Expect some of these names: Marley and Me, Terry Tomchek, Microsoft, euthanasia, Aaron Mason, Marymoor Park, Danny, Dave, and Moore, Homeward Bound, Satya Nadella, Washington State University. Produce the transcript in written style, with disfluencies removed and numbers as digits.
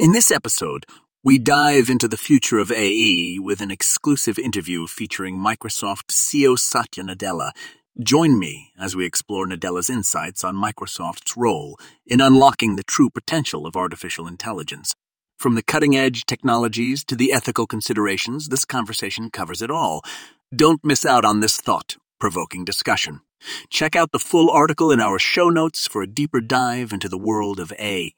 In this episode, we dive into the future of AE with an exclusive interview featuring Microsoft CEO Satya Nadella. Join me as we explore Nadella's insights on Microsoft's role in unlocking the true potential of artificial intelligence. From the cutting-edge technologies to the ethical considerations, this conversation covers it all. Don't miss out on this thought-provoking discussion. Check out the full article in our show notes for a deeper dive into the world of AE.